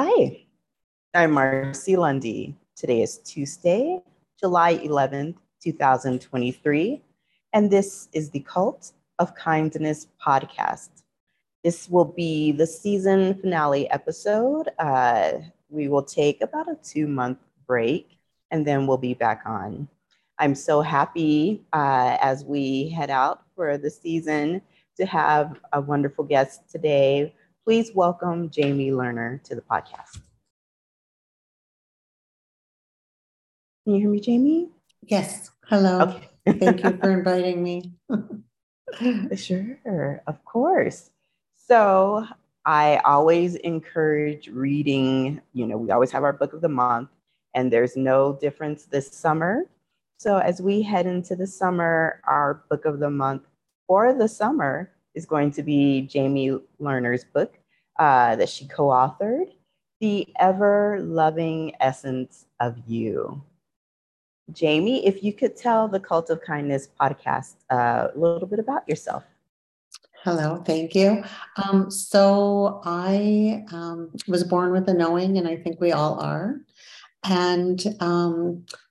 Hi, I'm Marcy Lundy. Today is Tuesday, July 11th, 2023, and this is the Cult of Kindness podcast. This will be the season finale episode. We will take about a 2-month break, and then we'll be back on. I'm so happy as we head out for the season to have a wonderful guest today. Please welcome Jamie Lerner to the podcast. Can you hear me, Jamie? Yes. Hello. Okay. Thank you for inviting me. Sure. Of course. So I always encourage reading. We always have our book of the month, and there's no difference this summer. So as we head into the summer, our book of the month for the summer is going to be Jamie Lerner's book that she co-authored, The Ever-Loving Essence of You. Jamie, if you could tell the Cult of Kindness podcast a little bit about yourself. Hello, thank you. So I was born with a knowing, and I think we all are. And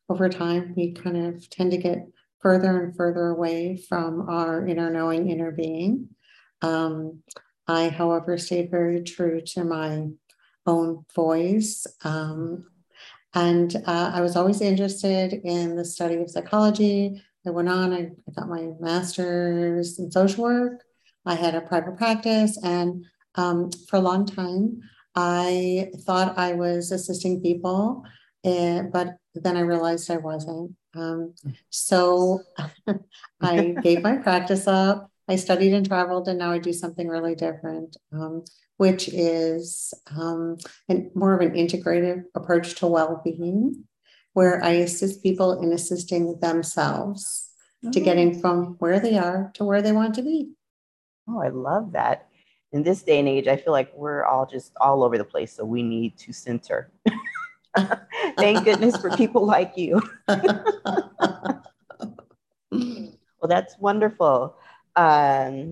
over time, we kind of tend to get further and further away from our inner knowing, inner being. I, however, stayed very true to my own voice. And I was always interested in the study of psychology. I went on, I got my master's in social work. I had a private practice. And for a long time, I thought I was assisting people, but then I realized I wasn't. So I gave my practice up. I studied and traveled, and now I do something really different, which is more of an integrative approach to well-being, where I assist people in assisting themselves to getting from where they are to where they want to be. Oh, I love that. In this day and age, I feel like we're all just all over the place, so we need to center. Thank goodness for people like you. Well, that's wonderful. I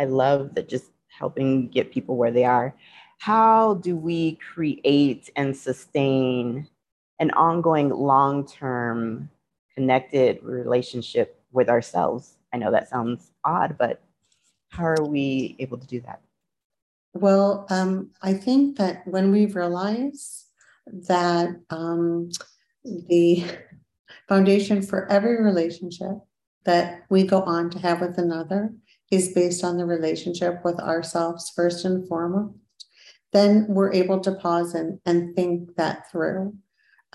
love that, just helping get people where they are. How do we create and sustain an ongoing, long-term connected relationship with ourselves? I know that sounds odd, but how are we able to do that? Well, I think that when we realize that the foundation for every relationship that we go on to have with another is based on the relationship with ourselves first and foremost, then we're able to pause and think that through.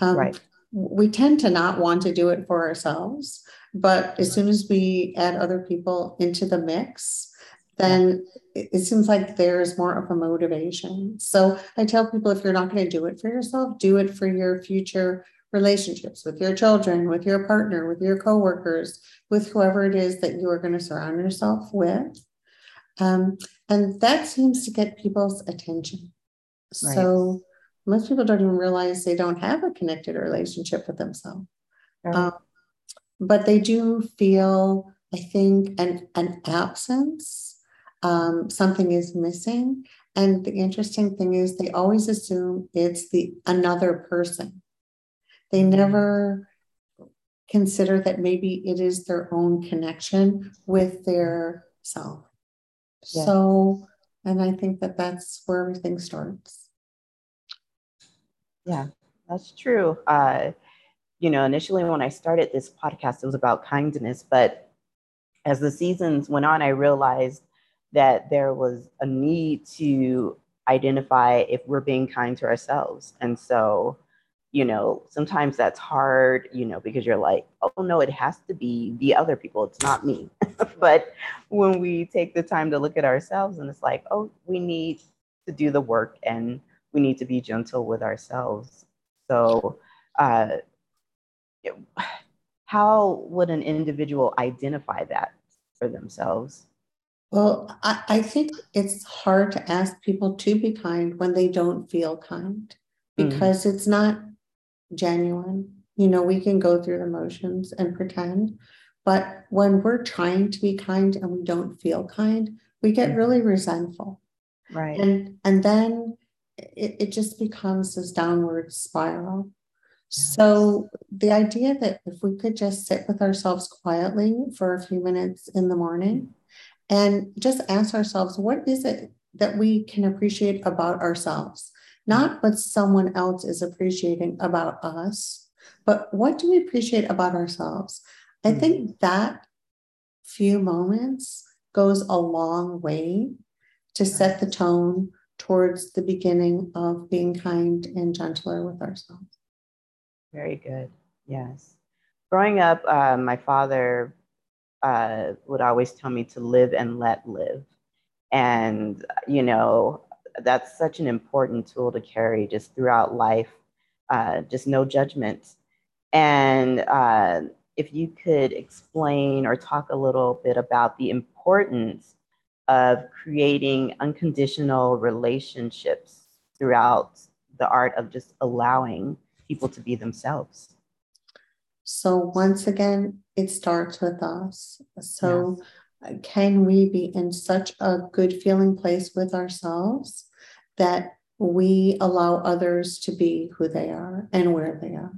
Right. We tend to not want to do it for ourselves, but as soon as we add other people into the mix, then it seems like there's more of a motivation. So I tell people, if you're not going to do it for yourself, do it for your future relationships with your children, with your partner, with your coworkers, with whoever it is that you are going to surround yourself with. And that seems to get people's attention. Right. So most people don't even realize they don't have a connected relationship with themselves. Right. But they do feel, I think, an absence. Something is missing. And the interesting thing is they always assume it's the another person. They never consider that maybe it is their own connection with their self. Yeah. So, and I think that that's where everything starts. Yeah, that's true. Initially when I started this podcast, it was about kindness, but as the seasons went on, I realized that there was a need to identify if we're being kind to ourselves. And so, sometimes that's hard, because you're like, oh no, it has to be the other people, it's not me. But when we take the time to look at ourselves, and it's like, oh, we need to do the work and we need to be gentle with ourselves. So how would an individual identify that for themselves? Well, I think it's hard to ask people to be kind when they don't feel kind, because it's not genuine. We can go through the motions and pretend, but when we're trying to be kind and we don't feel kind, we get really resentful. Right. And then it just becomes this downward spiral. Yes. So the idea that if we could just sit with ourselves quietly for a few minutes in the morning and just ask ourselves, what is it that we can appreciate about ourselves? Not what someone else is appreciating about us, but what do we appreciate about ourselves? I think that few moments goes a long way to set the tone towards the beginning of being kind and gentler with ourselves. Very good. Yes. Growing up, my father would always tell me to live and let live. And, you know, that's such an important tool to carry just throughout life, just no judgment. And if you could explain or talk a little bit about the importance of creating unconditional relationships throughout the art of just allowing people to be themselves. So once again, it starts with us. So yes. Can we be in such a good feeling place with ourselves that we allow others to be who they are and where they are?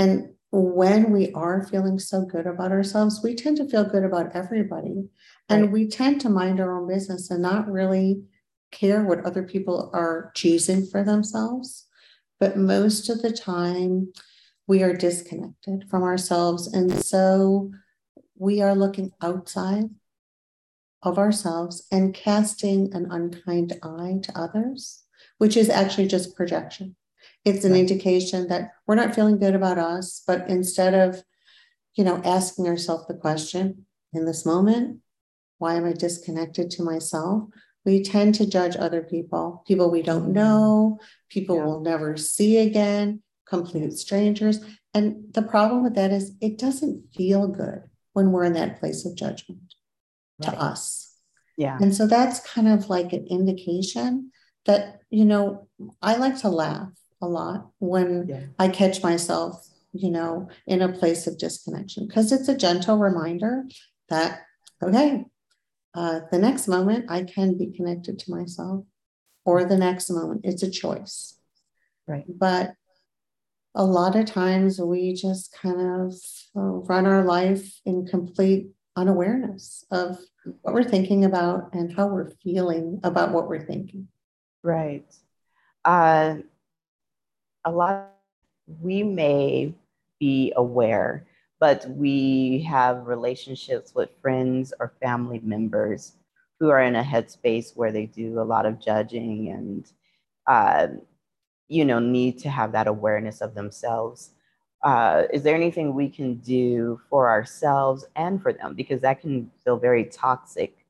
And when we are feeling so good about ourselves, we tend to feel good about everybody. And right. we tend to mind our own business and not really care what other people are choosing for themselves. But most of the time, we are disconnected from ourselves. And so we are looking outside of ourselves and casting an unkind eye to others, which is actually just projection. It's an indication that we're not feeling good about us, but instead of, you know, asking ourselves the question in this moment, why am I disconnected to myself? We tend to judge other people, people we don't know, people we'll never see again, complete strangers. And the problem with that is it doesn't feel good when we're in that place of judgment. Right. To us. Yeah. And so that's kind of like an indication that, you know, I like to laugh a lot when I catch myself, you know, in a place of disconnection, because it's a gentle reminder that, okay, the next moment I can be connected to myself, or the next moment it's a choice. Right. But a lot of times we just kind of run our life in complete unawareness of what we're thinking about and how we're feeling about what we're thinking. Right. A lot, we may be aware, but we have relationships with friends or family members who are in a headspace where they do a lot of judging and, you know, need to have that awareness of themselves. Is there anything we can do for ourselves and for them? Because that can feel very toxic,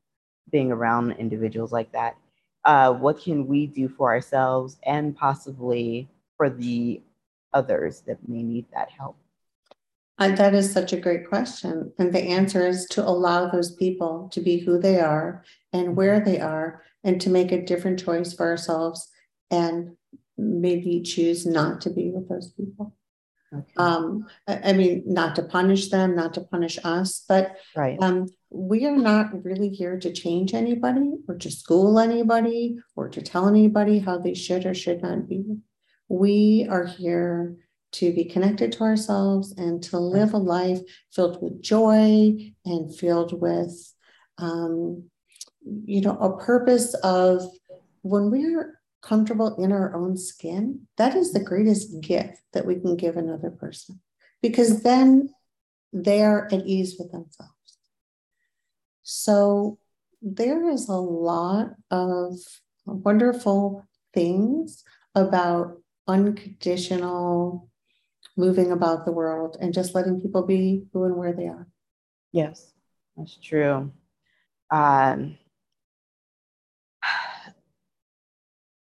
being around individuals like that. What can we do for ourselves and possibly for the others that may need that help? That is such a great question. And the answer is to allow those people to be who they are and where they are, and to make a different choice for ourselves and maybe choose not to be with those people. Okay. I mean, not to punish them, not to punish us, but right. We are not really here to change anybody or to school anybody or to tell anybody how they should or should not be. We are here to be connected to ourselves and to live a life filled with joy and filled with, you know, a purpose of when we're comfortable in our own skin. That is the greatest gift that we can give another person, because then they are at ease with themselves. So there is a lot of wonderful things about unconditional moving about the world and just letting people be who and where they are. Yes, that's true.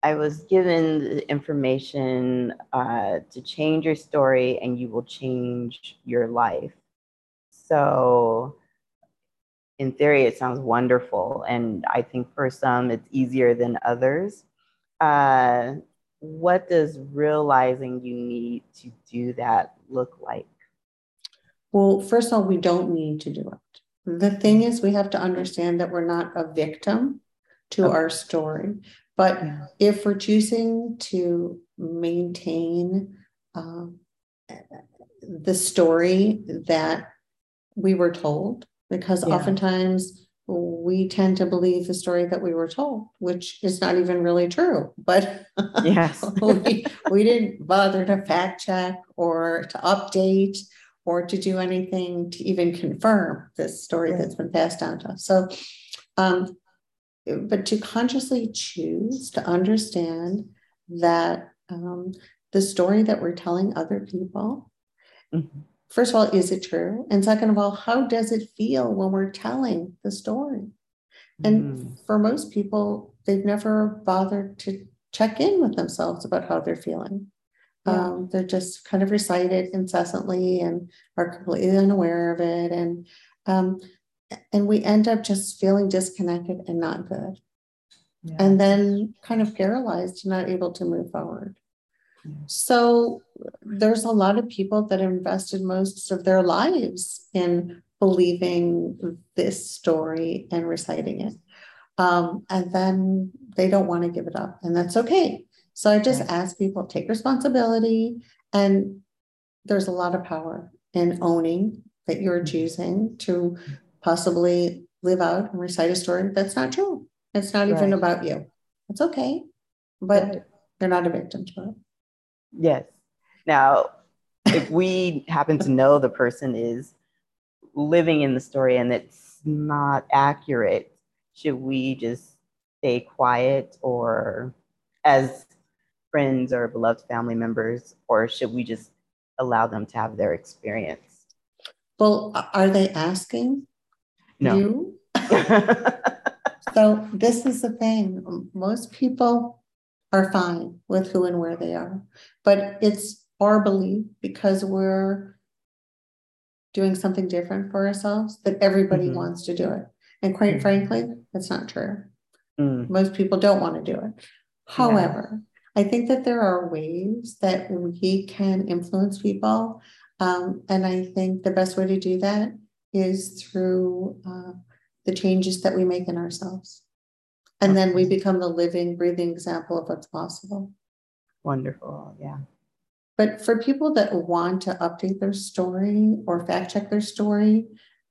I was given the information to change your story and you will change your life. So in theory, it sounds wonderful. And I think for some, it's easier than others. What does realizing you need to do that look like? Well, first of all, we don't need to do it. The thing is, we have to understand that we're not a victim to our story. But if we're choosing to maintain the story that we were told, because oftentimes we tend to believe the story that we were told, which is not even really true, but we didn't bother to fact check or to update or to do anything to even confirm this story that's been passed down to us. So, but to consciously choose to understand that the story that we're telling other people, first of all, is it true? And second of all, how does it feel when we're telling the story? And for most people, they've never bothered to check in with themselves about how they're feeling. They're just kind of recited incessantly and are completely unaware of it. And we end up just feeling disconnected and not good. And then kind of paralyzed, not able to move forward. So there's a lot of people that invested most of their lives in believing this story and reciting it. And then they don't want to give it up, and that's okay. So I just ask people, take responsibility. And there's a lot of power in owning that you're choosing to possibly live out and recite a story that's not true. It's not even about you. It's okay, but you're not a victim to it. Yes. Now, if we happen to know the person is living in the story and it's not accurate, should we just stay quiet, or as friends or beloved family members, or should we just allow them to have their experience? Well, are they asking you? So this is the thing. Most people are fine with who and where they are. But it's our belief, because we're doing something different for ourselves, that everybody wants to do it. And quite frankly, that's not true. Most people don't want to do it. However, I think that there are ways that we can influence people. And I think the best way to do that is through the changes that we make in ourselves. And then we become the living, breathing example of what's possible. Wonderful. Yeah. But for people that want to update their story or fact check their story,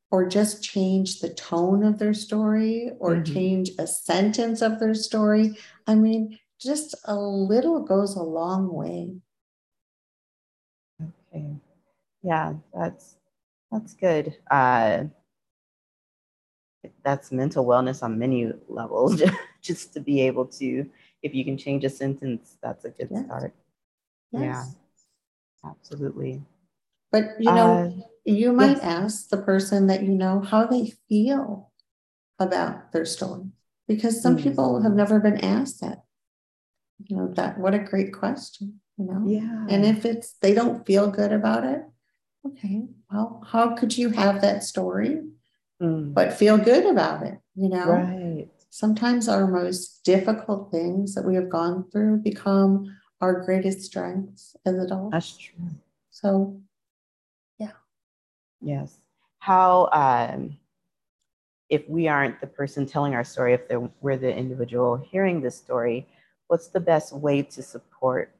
or just change the tone of their story, or change a sentence of their story, I mean, just a little goes a long way. Okay. Yeah, that's good. That's mental wellness on many levels, just to be able to, if you can change a sentence, that's a good start. Yeah, absolutely. But, you know, you might ask the person that you know how they feel about their story, because some people have never been asked that. You know, that, what a great question, you know? Yeah. And if it's, they don't feel good about it, okay, well, how could you have that story but feel good about it, you know? Right. Sometimes our most difficult things that we have gone through become our greatest strengths as adults. That's true. So, yeah. Yes. How, if we aren't the person telling our story, if we're the individual hearing the story, what's the best way to support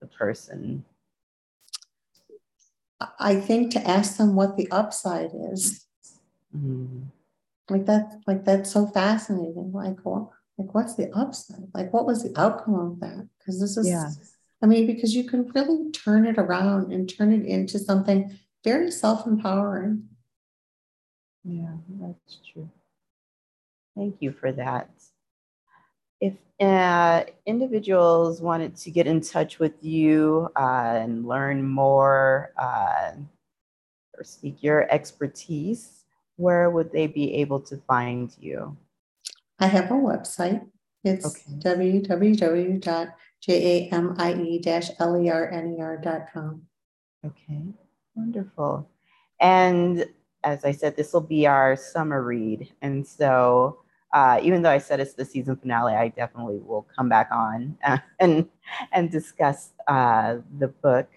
the person? I think to ask them what the upside is. That's so fascinating. Like what's the upside? Like, what was the outcome of that? Because this is, I mean, because you can really turn it around and turn it into something very self-empowering. Yeah, that's true. Thank you for that. If individuals wanted to get in touch with you and learn more or seek your expertise, where would they be able to find you? I have a website. It's www.jamie-lerner.com. Okay, wonderful. And as I said, this will be our summer read. And so even though I said it's the season finale, I definitely will come back on and discuss the book.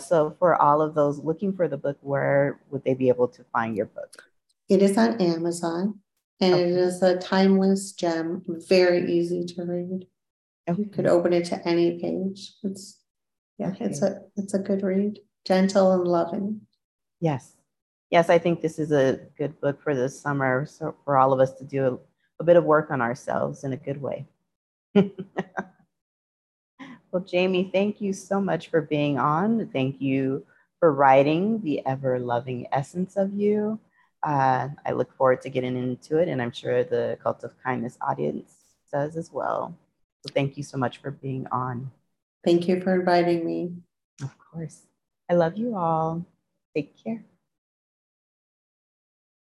So for all of those looking for the book, where would they be able to find your book? It is on Amazon, And okay. It is a timeless gem, very easy to read. Okay. You could open it to any page. It's a good read, gentle and loving. Yes. Yes, I think this is a good book for this summer, so for all of us to do a bit of work on ourselves in a good way. Well, Jamie, thank you so much for being on. Thank you for writing The Ever-Loving Essence of You. I look forward to getting into it, and I'm sure the Cult of Kindness audience does as well. So thank you so much for being on. Thank you for inviting me. Of course. I love you all. Take care.